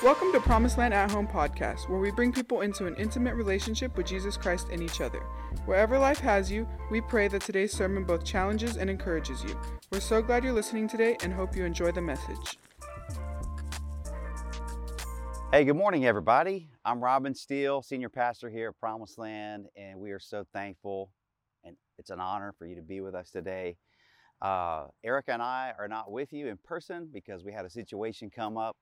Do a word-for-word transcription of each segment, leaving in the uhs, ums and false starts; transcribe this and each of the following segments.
Welcome to PromiseLand at Home podcast, where we bring people into an intimate relationship with Jesus Christ and each other. Wherever life has you, we pray that today's sermon both challenges and encourages you. We're so glad you're listening today and hope you enjoy the message. Hey, good morning, everybody. I'm Robin Steele, senior pastor here at PromiseLand, and we are so thankful, and it's an honor for you to be with us today. Uh, Erica and I are not with you in person because we had a situation come up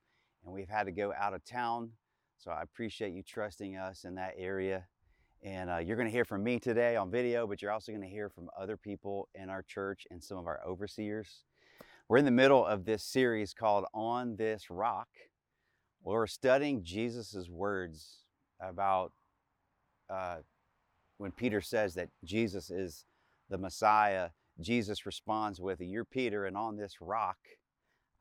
and we've had to go out of town. So I appreciate you trusting us in that area. And uh, you're going to hear from me today on video, but you're also going to hear from other people in our church and some of our overseers. We're in the middle of this series called On This Rock, where we're studying Jesus's words about uh, when Peter says that Jesus is the Messiah. Jesus responds with, "You're Peter, and on this rock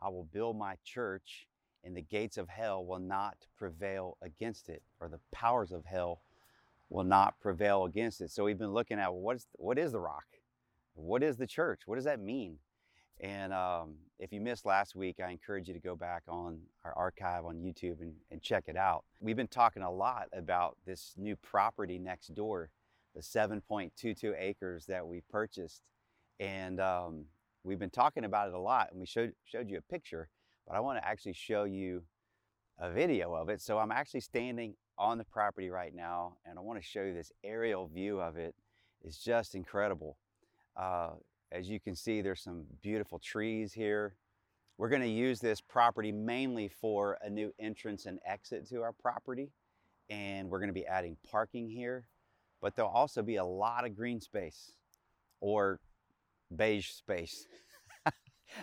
I will build my church, and the gates of hell will not prevail against it," or the powers of hell will not prevail against it. So we've been looking at, well, what is, what is the rock? What is the church? What does that mean? And um, if you missed last week, I encourage you to go back on our archive on YouTube and, and check it out. We've been talking a lot about this new property next door, the seven point two two acres that we purchased. And um, we've been talking about it a lot, and we showed, showed you a picture, but I want to actually show you a video of it. So I'm actually standing on the property right now, and I want to show you this aerial view of it. It's just incredible. Uh, as you can see, there's some beautiful trees here. We're going to use this property mainly for a new entrance and exit to our property, and we're going to be adding parking here, but there'll also be a lot of green space, or beige space.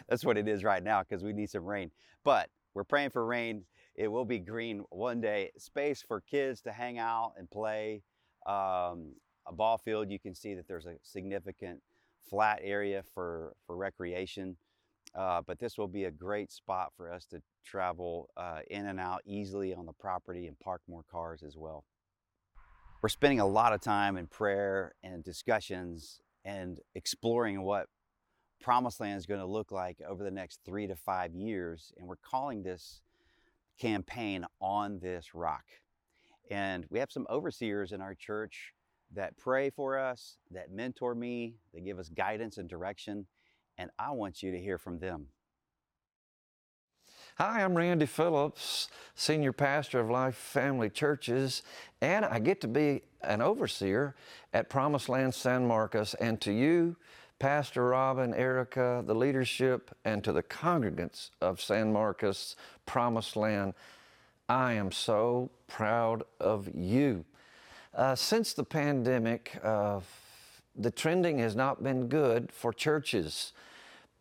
That's what it is right now because we need some rain, but we're praying for rain. It will be green one day. Space for kids to hang out and play. Um, a ball field. You can see that there's a significant flat area for, for recreation, uh, but this will be a great spot for us to travel uh, in and out easily on the property and park more cars as well. We're spending a lot of time in prayer and discussions and exploring what PromiseLand is going to look like over the next three to five years. And we're calling this campaign On This Rock. And we have some overseers in our church that pray for us, that mentor me, that give us guidance and direction. And I want you to hear from them. Hi, I'm Randy Phillips, senior pastor of Life Family Churches, and I get to be an overseer at PromiseLand San Marcos. And to you, Pastor Robin, Erica, the leadership, and to the congregants of San Marcos PromiseLand, I am so proud of you. Uh, since the pandemic, uh, the trending has not been good for churches.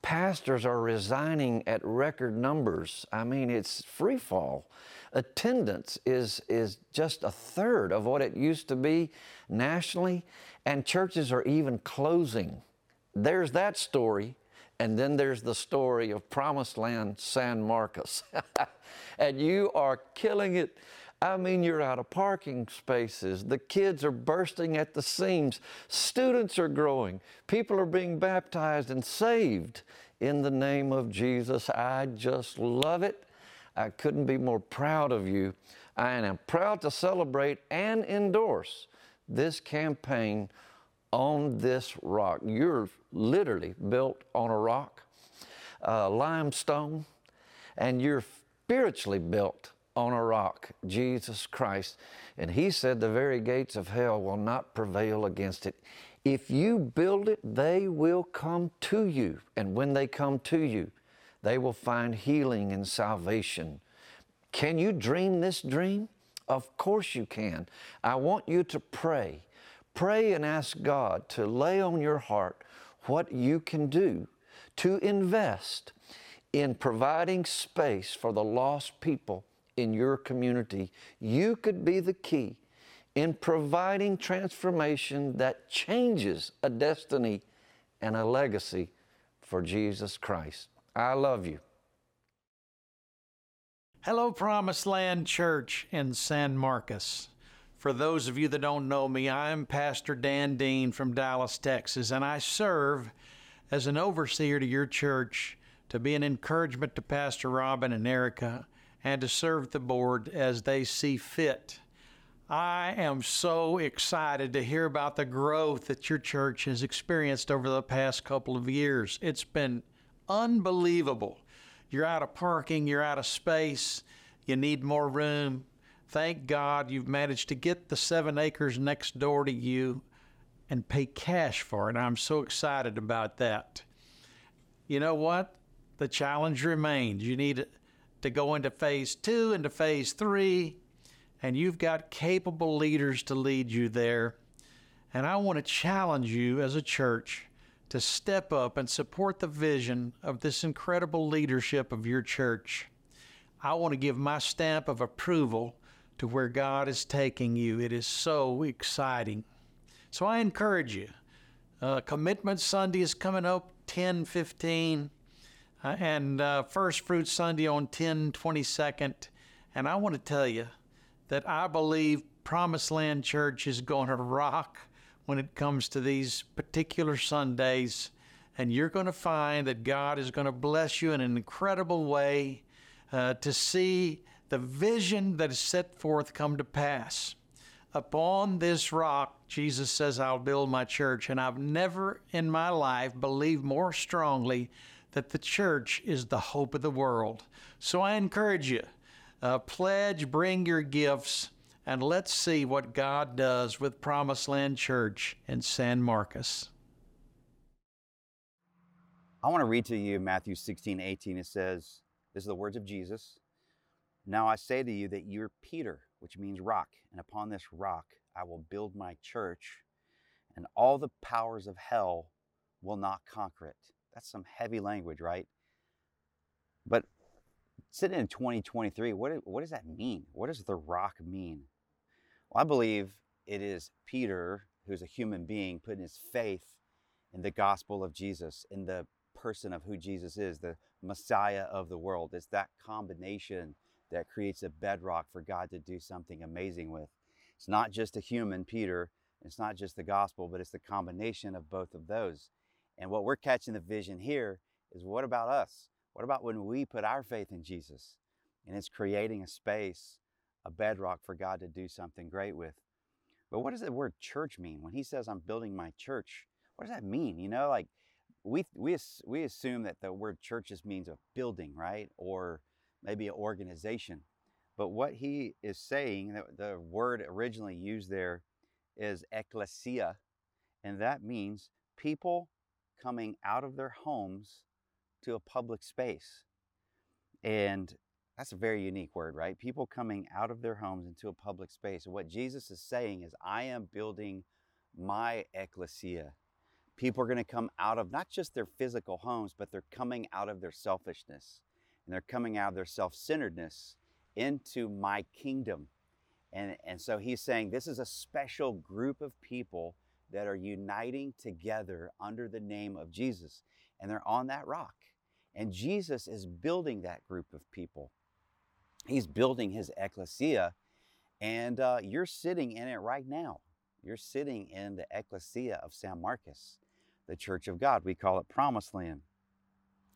Pastors are resigning at record numbers. I mean, it's free fall. Attendance is, is just a third of what it used to be nationally, and churches are even closing. There's that story, and then there's the story of PromiseLand San Marcos. And you are killing it. I mean, you're out of parking spaces. The kids are bursting at the seams. Students are growing. People are being baptized and saved in the name of Jesus. I just love it. I couldn't be more proud of you. I am proud to celebrate and endorse this campaign, On This Rock. You're literally built on a rock, uh, limestone, and you're spiritually built on a rock, Jesus Christ. And He said the very gates of hell will not prevail against it. If you build it, they will come to you. And when they come to you, they will find healing and salvation. Can you dream this dream? Of course you can. I want you to pray. Pray and ask God to lay on your heart what you can do to invest in providing space for the lost people in your community. You could be the key in providing transformation that changes a destiny and a legacy for Jesus Christ. I love you. Hello, PromiseLand Church in San Marcos. For those of you that don't know me, I'm Pastor Dan Dean from Dallas, Texas, and I serve as an overseer to your church to be an encouragement to Pastor Robin and Erica and to serve the board as they see fit. I am so excited to hear about the growth that your church has experienced over the past couple of years. It's been unbelievable. You're out of parking, you're out of space, you need more room. Thank God you've managed to get the seven acres next door to you and pay cash for it. I'm so excited about that. You know what? The challenge remains. You need to go into phase two, into phase three, and you've got capable leaders to lead you there. And I want to challenge you as a church to step up and support the vision of this incredible leadership of your church. I want to give my stamp of approval to where God is taking you. It is so exciting. So I encourage you. Uh, Commitment Sunday is coming up ten fifteen, uh, and uh, First Fruit Sunday on ten twenty-second. And I want to tell you that I believe PromiseLand Church is going to rock when it comes to these particular Sundays. And you're going to find that God is going to bless you in an incredible way uh, to see the vision that is set forth come to pass. Upon this rock, Jesus says, I'll build my church. And I've never in my life believed more strongly that the church is the hope of the world. So I encourage you. Uh, pledge, bring your gifts, and let's see what God does with PromiseLand Church in San Marcos. I want to read to you Matthew sixteen eighteen. It says, this is the words of Jesus. Now I say to you that you're Peter, which means rock, and upon this rock I will build my church, and all the powers of hell will not conquer it. That's some heavy language, right? But sitting in twenty twenty-three, what, what does that mean? What does the rock mean? Well, I believe it is Peter, who's a human being, putting his faith in the gospel of Jesus, in the person of who Jesus is, the Messiah of the world. It's that combination that creates a bedrock for God to do something amazing with. It's not just a human, Peter. It's not just the gospel, but it's the combination of both of those. And what we're catching the vision here is, what about us? What about when we put our faith in Jesus? And it's creating a space, a bedrock for God to do something great with. But what does the word church mean? When he says, I'm building my church, what does that mean? You know, like we we we assume that the word church just means a building, right? Or maybe an organization. But what he is saying, the, the word originally used there is ecclesia. And that means people coming out of their homes to a public space. And that's a very unique word, right? People coming out of their homes into a public space. What Jesus is saying is, I am building my ecclesia. People are going to come out of not just their physical homes, but they're coming out of their selfishness. And they're coming out of their self-centeredness into my kingdom. And, and so he's saying this is a special group of people that are uniting together under the name of Jesus. And they're on that rock. And Jesus is building that group of people. He's building his ecclesia. And uh, you're sitting in it right now. You're sitting in the ecclesia of San Marcos, the Church of God. We call it PromiseLand.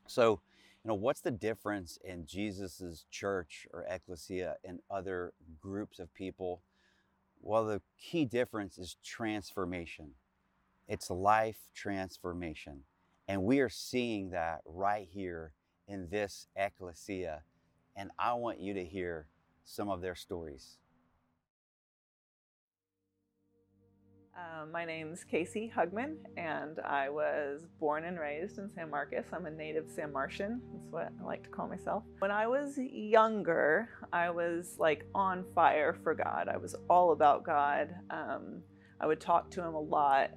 So, you know, what's the difference in Jesus's church or ecclesia and other groups of people? Well, the key difference is transformation. It's life transformation. And we are seeing that right here in this ecclesia. And I want you to hear some of their stories. Uh, my name's Casey Hugman, and I was born and raised in San Marcos. I'm a native San Martian. That's what I like to call myself. When I was younger, I was like on fire for God. I was all about God. Um, I would talk to him a lot.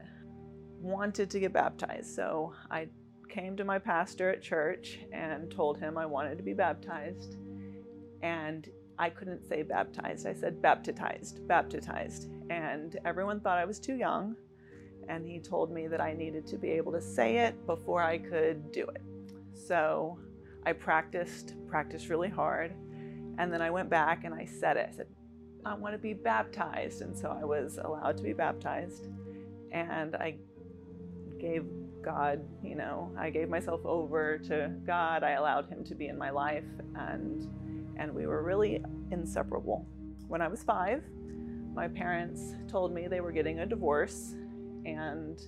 Wanted to get baptized, so I came to my pastor at church and told him I wanted to be baptized. And I couldn't say baptized. I said baptitized, baptitized. And everyone thought I was too young. And he told me that I needed to be able to say it before I could do it. So I practiced, practiced really hard. And then I went back and I said it. I said, I want to be baptized. And so I was allowed to be baptized. And I gave God, you know, I gave myself over to God. I allowed him to be in my life. And and we were really inseparable. When I was five, my parents told me they were getting a divorce, and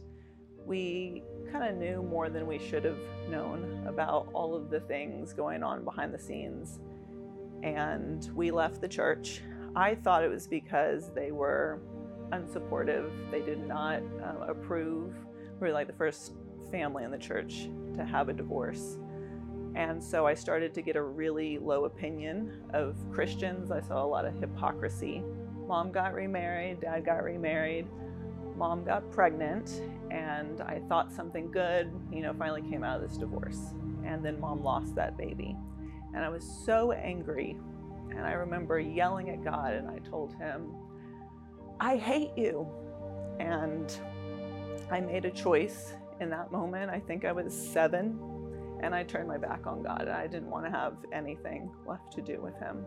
we kind of knew more than we should have known about all of the things going on behind the scenes, and we left the church. I thought it was because they were unsupportive. They did not um, approve. We were like the first family in the church to have a divorce. And so I started to get a really low opinion of Christians. I saw a lot of hypocrisy. Mom got remarried, Dad got remarried, Mom got pregnant, and I thought something good, you know, finally came out of this divorce. And then Mom lost that baby. And I was so angry. And I remember yelling at God, and I told him, I hate you. And I made a choice in that moment. I think I was seven. And I turned my back on God. I didn't want to have anything left to do with him.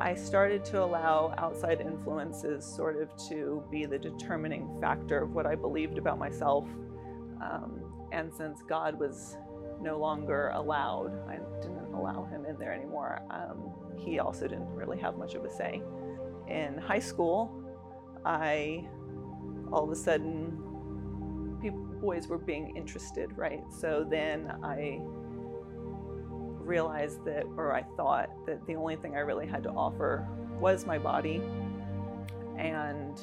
I started to allow outside influences sort of to be the determining factor of what I believed about myself. Um, and since God was no longer allowed, I didn't allow him in there anymore. Um, he also didn't really have much of a say. In high school, I all of a sudden, people, boys were being interested, right? So then I realized that, or I thought that the only thing I really had to offer was my body. And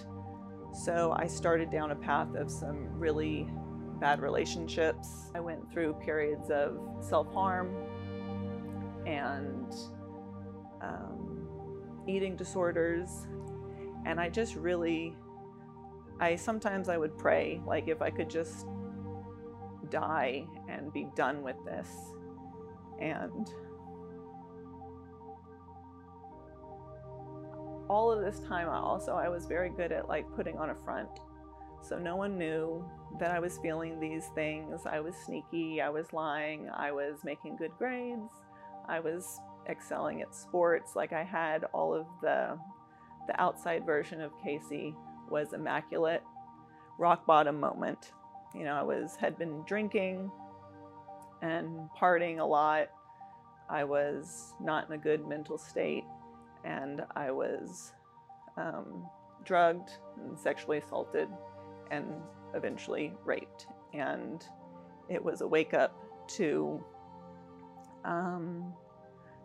so I started down a path of some really bad relationships. I went through periods of self-harm and um, eating disorders. And I just really, I sometimes I would pray, like if I could just die and be done with this. And all of this time, I also, I was very good at like putting on a front. So no one knew that I was feeling these things. I was sneaky, I was lying, I was making good grades, I was excelling at sports. Like I had all of the, the outside version of Casey was immaculate, rock bottom moment. You know, I was, had been drinking and partying a lot. I was not in a good mental state, and I was um, drugged and sexually assaulted and eventually raped. And it was a wake up to, um,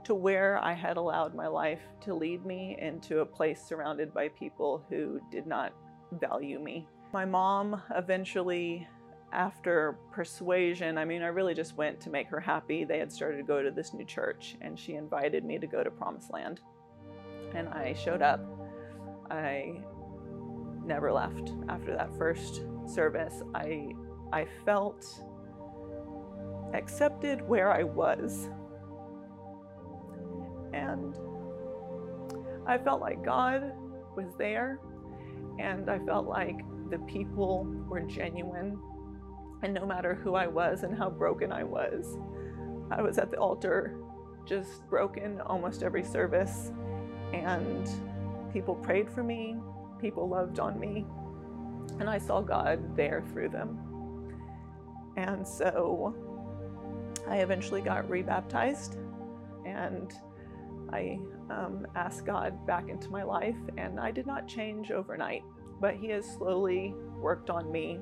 to where I had allowed my life to lead me into a place surrounded by people who did not value me. My mom eventually, after persuasion, I mean, I really just went to make her happy. They had started to go to this new church, and she invited me to go to PromiseLand. And I showed up. I never left after that first service. I, I felt accepted where I was. And I felt like God was there, and I felt like the people were genuine. And no matter who I was and how broken I was, I was at the altar, just broken almost every service. And people prayed for me, people loved on me, and I saw God there through them. And so I eventually got rebaptized, and I um, asked God back into my life, and I did not change overnight, but he has slowly worked on me.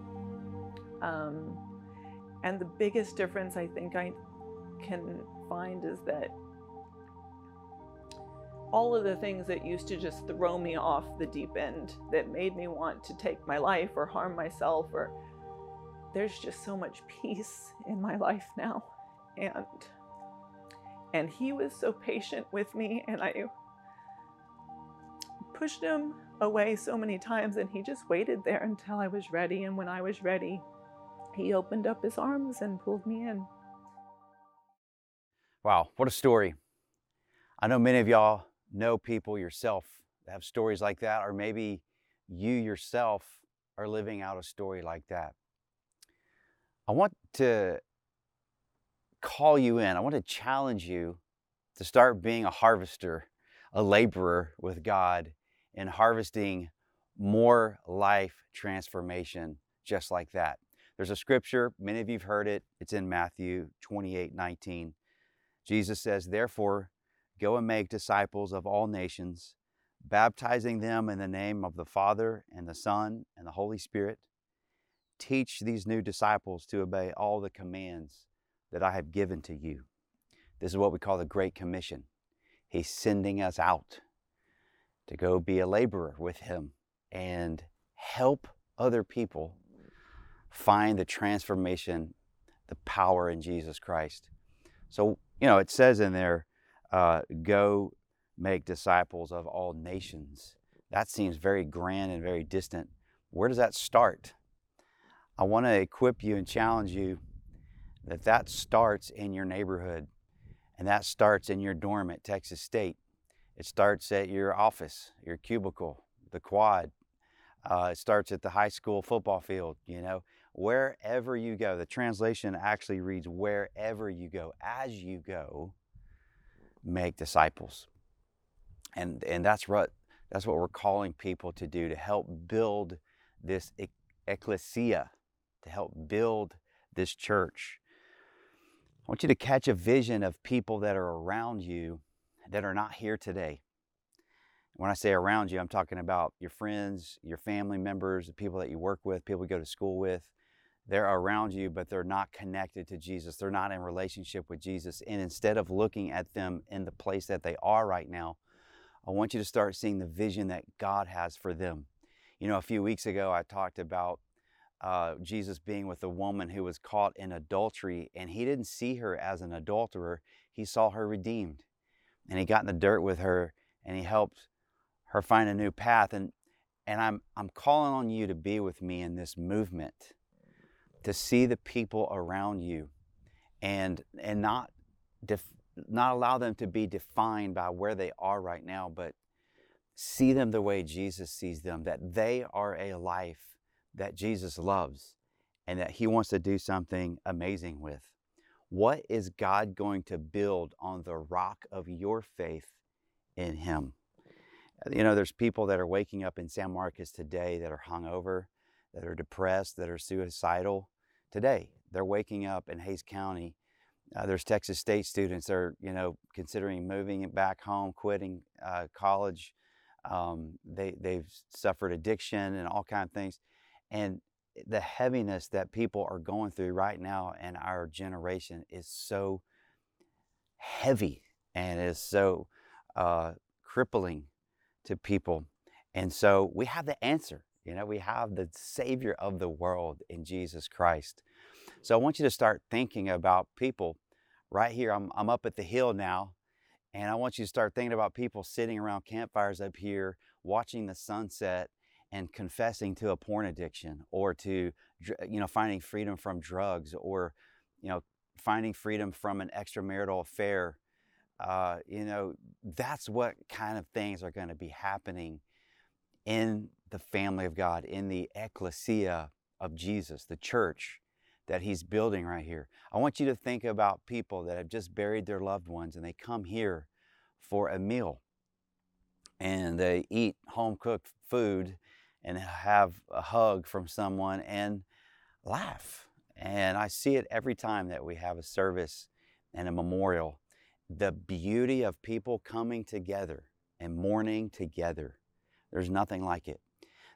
Um, and the biggest difference I think I can find is that all of the things that used to just throw me off the deep end, that made me want to take my life or harm myself, or there's just so much peace in my life now. And and he was so patient with me, and I pushed him away so many times, and he just waited there until I was ready. And when I was ready, he opened up his arms and pulled me in. Wow, what a story. I know many of y'all know people yourself that have stories like that, or maybe you yourself are living out a story like that. I want to call you in. I want to challenge you to start being a harvester, a laborer with God, and harvesting more life transformation just like that. There's a scripture, many of you have heard it, it's in Matthew twenty-eight nineteen. Jesus says, therefore, Go and make disciples of all nations, baptizing them in the name of the Father and the Son and the Holy Spirit. Teach these new disciples to obey all the commands that I have given to you. This is what we call the Great Commission. He's sending us out to go be a laborer with him and help other people find the transformation, the power in Jesus Christ. So, you know, it says in there, uh, go make disciples of all nations. That seems very grand and very distant. Where does that start? I want to equip you and challenge you that that starts in your neighborhood, and that starts in your dorm at Texas State. It starts at your office, your cubicle, the quad. Uh, it starts at the high school football field, you know, wherever you go. The translation actually reads, wherever you go, as you go, make disciples. And and that's what, that's what we're calling people to do, to help build this e- ecclesia, to help build this church. I want you to catch a vision of people that are around you that are not here today. When I say around you, I'm talking about your friends, your family members, the people that you work with, people you go to school with. They're around you, but they're not connected to Jesus. They're not in relationship with Jesus. And instead of looking at them in the place that they are right now, I want you to start seeing the vision that God has for them. You know, a few weeks ago, I talked about uh, Jesus being with a woman who was caught in adultery, and he didn't see her as an adulterer. He saw her redeemed. And he got in the dirt with her, and he helped her find a new path. And and I'm I'm calling on you to be with me in this movement, to see the people around you, and and not def, not allow them to be defined by where they are right now, but see them the way Jesus sees them, that they are a life that Jesus loves and that he wants to do something amazing with. What is God going to build on the rock of your faith in him? You know, there's people that are waking up in San Marcos today that are hungover, that are depressed, that are suicidal. Today, they're waking up in Hays County. Uh, there's Texas State students that are, you know, considering moving back home, quitting uh, college. Um, they, they've suffered addiction and all kinds of things. And the heaviness that people are going through right now in our generation is so heavy and is so uh, crippling to people. And so we have the answer. You know, we have the Savior of the world in Jesus Christ. So I want you to start thinking about people right here. I'm, I'm up at the hill now, and I want you to start thinking about people sitting around campfires up here, watching the sunset, and confessing to a porn addiction, or to, you know, finding freedom from drugs, or, you know, finding freedom from an extramarital affair. Uh, you know, that's what kind of things are going to be happening in the family of God, in the ecclesia of Jesus, the church that he's building right here. I want you to think about people that have just buried their loved ones, and they come here for a meal, and they eat home-cooked food and have a hug from someone and laugh. And I see it every time that we have a service and a memorial. The beauty of people coming together and mourning together. There's nothing like it.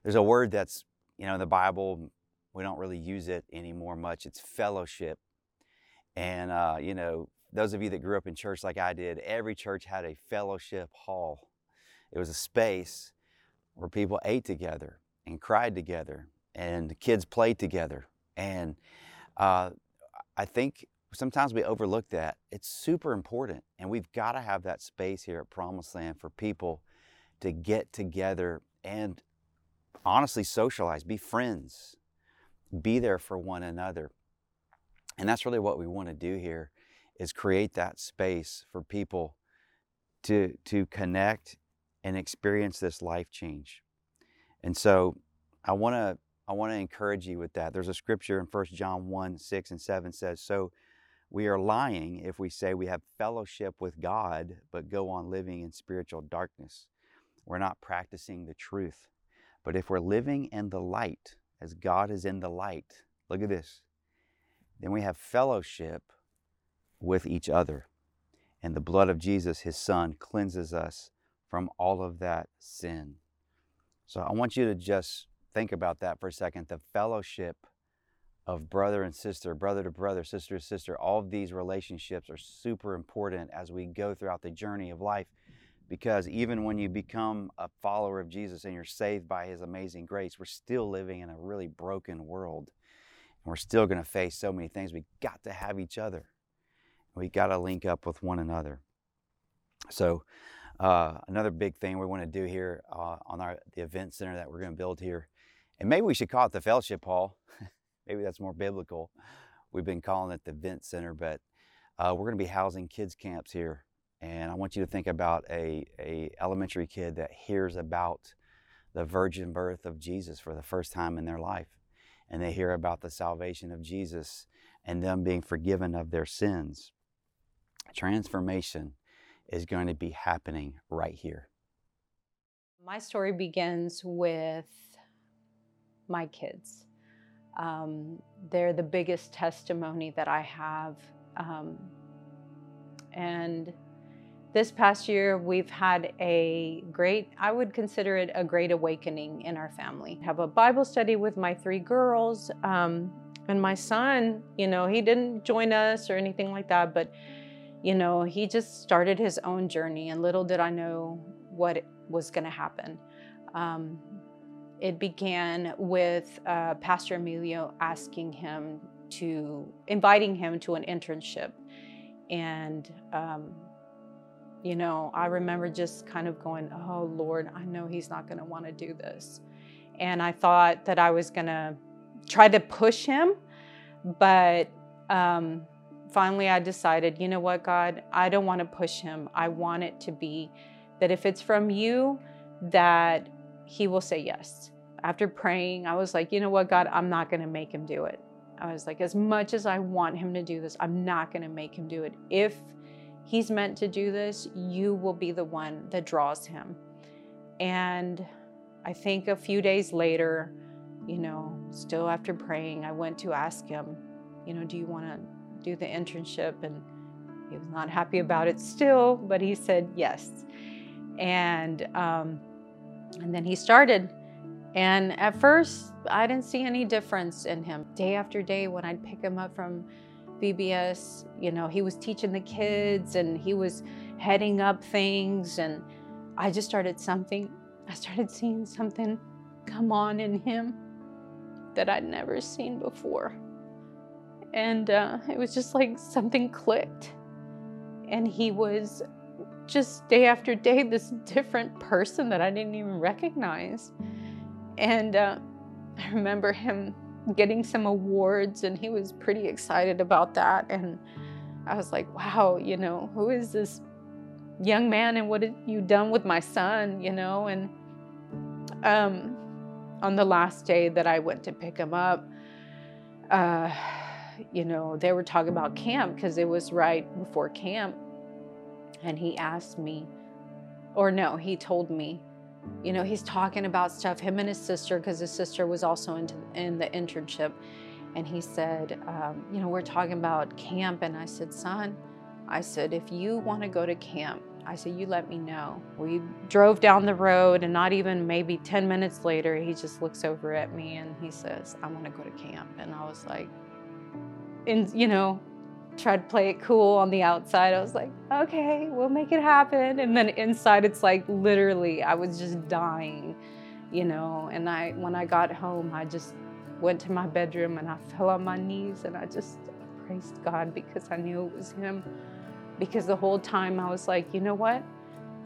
There's a word that's, you know, in the Bible, we don't really use it anymore much. It's fellowship. And, uh, you know, those of you that grew up in church like I did, every church had a fellowship hall. It was a space where people ate together and cried together, and the kids played together. And uh, I think sometimes we overlook that. It's super important, and we've got to have that space here at PromiseLand for people to get together and honestly socialize, be friends, be there for one another. And that's really what we want to do here, is create that space for people to, to connect and experience this life change. And so I want to I want to encourage you with that. There's a scripture in First John one, six and seven says, so we are lying if we say we have fellowship with God, but go on living in spiritual darkness. We're not practicing the truth. But if we're living in the light, as God is in the light, look at this, then we have fellowship with each other. And the blood of Jesus, his son, cleanses us from all of that sin. So I want you to just think about that for a second. The fellowship of brother and sister, brother to brother, sister to sister, all of these relationships are super important as we go throughout the journey of life, because even when you become a follower of Jesus and you're saved by his amazing grace, we're still living in a really broken world. And we're still going to face so many things. We got to have each other. We got to link up with one another. So uh, another big thing we want to do here uh, on our the event center that we're going to build here, and maybe we should call it the fellowship hall. Maybe that's more biblical. We've been calling it the event center, but uh, we're going to be housing kids camps here. And I want you to think about a, a elementary kid that hears about the virgin birth of Jesus for the first time in their life. And they hear about the salvation of Jesus and them being forgiven of their sins. Transformation is going to be happening right here. My story begins with my kids. Um, they're the biggest testimony that I have. Um, and this past year, we've had a great, I would consider it a great awakening in our family. I have a Bible study with my three girls. Um, and my son, you know, he didn't join us or anything like that, but, you know, he just started his own journey. And little did I know what was going to happen. Um, It began with uh, Pastor Emilio asking him to, inviting him to an internship. And, um, you know, I remember just kind of going, oh, Lord, I know he's not going to want to do this. And I thought that I was going to try to push him. But um, finally, I decided, you know what, God, I don't want to push him. I want it to be that if it's from you, that he will say yes. After praying, I was like, you know what, God, I'm not going to make him do it. I was like, as much as I want him to do this, I'm not going to make him do it. If he's meant to do this, you will be the one that draws him. And I think a few days later, you know, still after praying, I went to ask him, you know, do you want to do the internship? And he was not happy about it still, but he said yes. And, um, And then he started. And at first, I didn't see any difference in him. Day after day, when I'd pick him up from V B S, you know, he was teaching the kids and he was heading up things. And I just started something, I started seeing something come on in him that I'd never seen before. And uh, it was just like something clicked. And he was just day after day, this different person that I didn't even recognize. And uh, I remember him getting some awards and he was pretty excited about that. And I was like, wow, you know, who is this young man and what have you done with my son, you know? And um, on the last day that I went to pick him up, uh, you know, they were talking about camp because it was right before camp. And he asked me, or no, he told me, you know, he's talking about stuff, him and his sister, because his sister was also in, in the internship. And he said, um, you know, we're talking about camp. And I said, son, I said, if you want to go to camp, I said, you let me know. We drove down the road and not even maybe ten minutes later, he just looks over at me and he says, I want to go to camp. And I was like, and you know, tried to play it cool on the outside. I was like, okay, we'll make it happen. And then inside, it's like literally, I was just dying, you know. And I, when I got home, I just went to my bedroom and I fell on my knees and I just praised God because I knew it was him. Because the whole time I was like, you know what?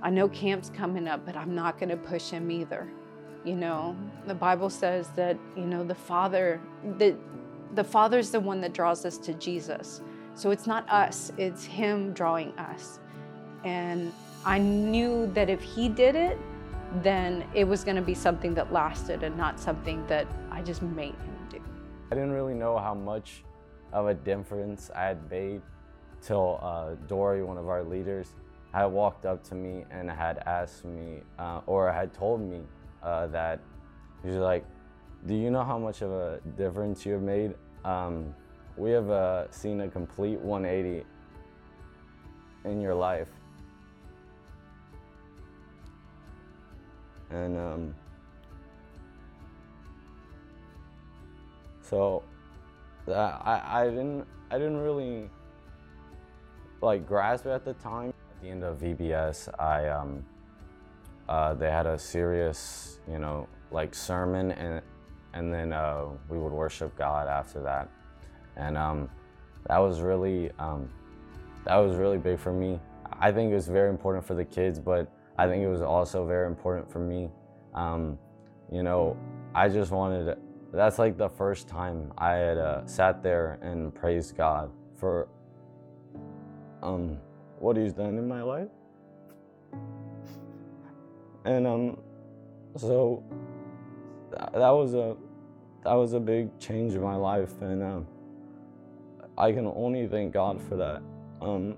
I know camp's coming up, but I'm not going to push him either. You know, the Bible says that, you know, the Father, the, the Father's the one that draws us to Jesus. So it's not us, it's him drawing us. And I knew that if he did it, then it was gonna be something that lasted and not something that I just made him do. I didn't really know how much of a difference I had made till uh, Dory, one of our leaders, had walked up to me and had asked me, uh, or had told me uh, that, she was like, do you know how much of a difference you have made? Um, We have uh, seen a complete one eighty in your life. And um, so I, I didn't I didn't really like grasp it at the time. At the end of V B S, I um, uh, they had a serious, you know, like sermon, and and then uh, we would worship God after that, and um, that was really um, that was really big for me. I think it was very important for the kids, but I think it was also very important for me. Um, you know, I just wanted, that's like the first time I had uh, sat there and praised God for um, what he's done in my life. And um, so th- that was a, that was a big change in my life. And um, I can only thank God for that. Um,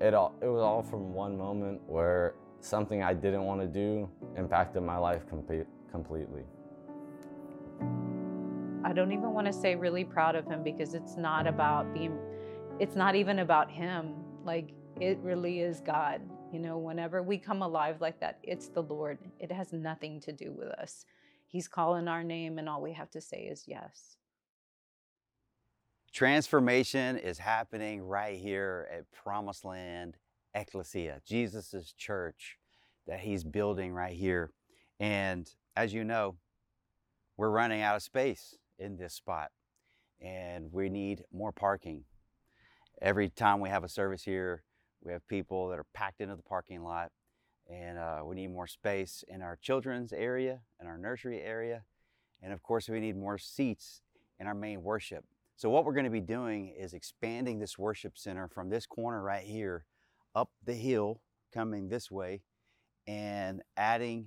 It, all, it was all from one moment where something I didn't want to do impacted my life complete, completely. I don't even want to say really proud of him, because it's not about being, it's not even about him. Like, it really is God. You know, whenever we come alive like that, it's the Lord. It has nothing to do with us. He's calling our name, and all we have to say is yes. Transformation is happening right here at PromiseLand Ecclesia, Jesus' church that he's building right here. And as you know, we're running out of space in this spot, and we need more parking. Every time we have a service here, we have people that are packed into the parking lot, and uh, we need more space in our children's area, in our nursery area, and of course we need more seats in our main worship. So what we're going to be doing is expanding this worship center from this corner right here up the hill coming this way, and adding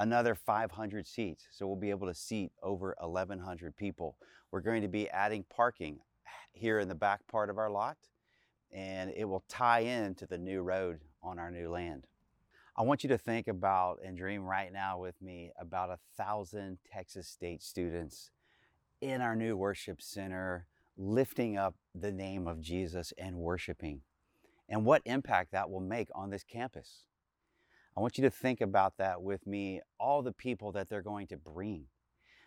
another five hundred seats. So we'll be able to seat over eleven hundred people. We're going to be adding parking here in the back part of our lot, and it will tie in to the new road on our new land. I want you to think about and dream right now with me about a thousand Texas State students in our new worship center, lifting up the name of Jesus and worshiping, and what impact that will make on this campus. I want you to think about that with me, all the people that they're going to bring,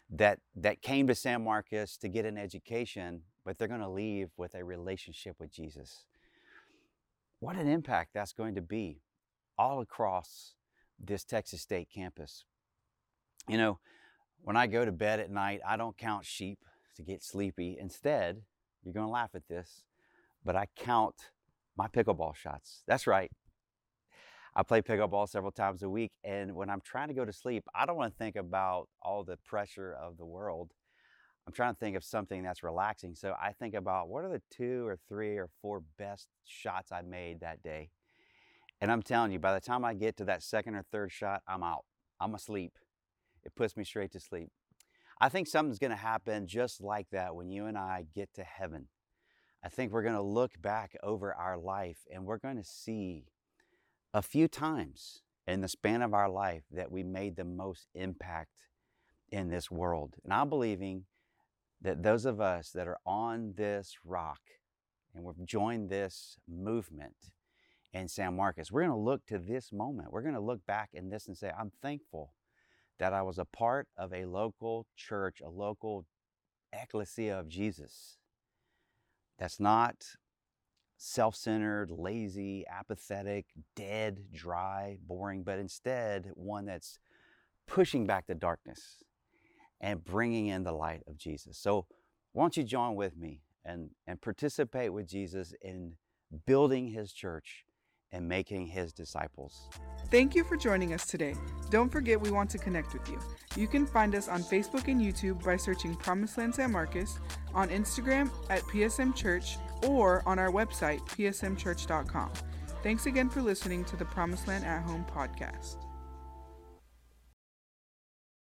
that, that came to San Marcos to get an education, but they're going to leave with a relationship with Jesus. What an impact that's going to be all across this Texas State campus. You know, when I go to bed at night, I don't count sheep to get sleepy. Instead, you're going to laugh at this, but I count my pickleball shots. That's right. I play pickleball several times a week, and when I'm trying to go to sleep, I don't want to think about all the pressure of the world. I'm trying to think of something that's relaxing. So I think about what are the two or three or four best shots I made that day. And I'm telling you, by the time I get to that second or third shot, I'm out. I'm asleep. It puts me straight to sleep. I think something's going to happen just like that when you and I get to heaven. I think we're going to look back over our life, and we're going to see a few times in the span of our life that we made the most impact in this world. And I'm believing that those of us that are on this rock and we've joined this movement in San Marcos, we're going to look to this moment. We're going to look back in this and say, I'm thankful that I was a part of a local church, a local ecclesia of Jesus that's not self-centered, lazy, apathetic, dead, dry, boring, but instead one that's pushing back the darkness and bringing in the light of Jesus. So won't you join with me and, and participate with Jesus in building his church and making his disciples. Thank you for joining us today. Don't forget, we want to connect with you. You can find us on Facebook and YouTube by searching PromiseLand San Marcos, on Instagram at P S M Church, or on our website, p s m church dot com. Thanks again for listening to the PromiseLand at Home podcast.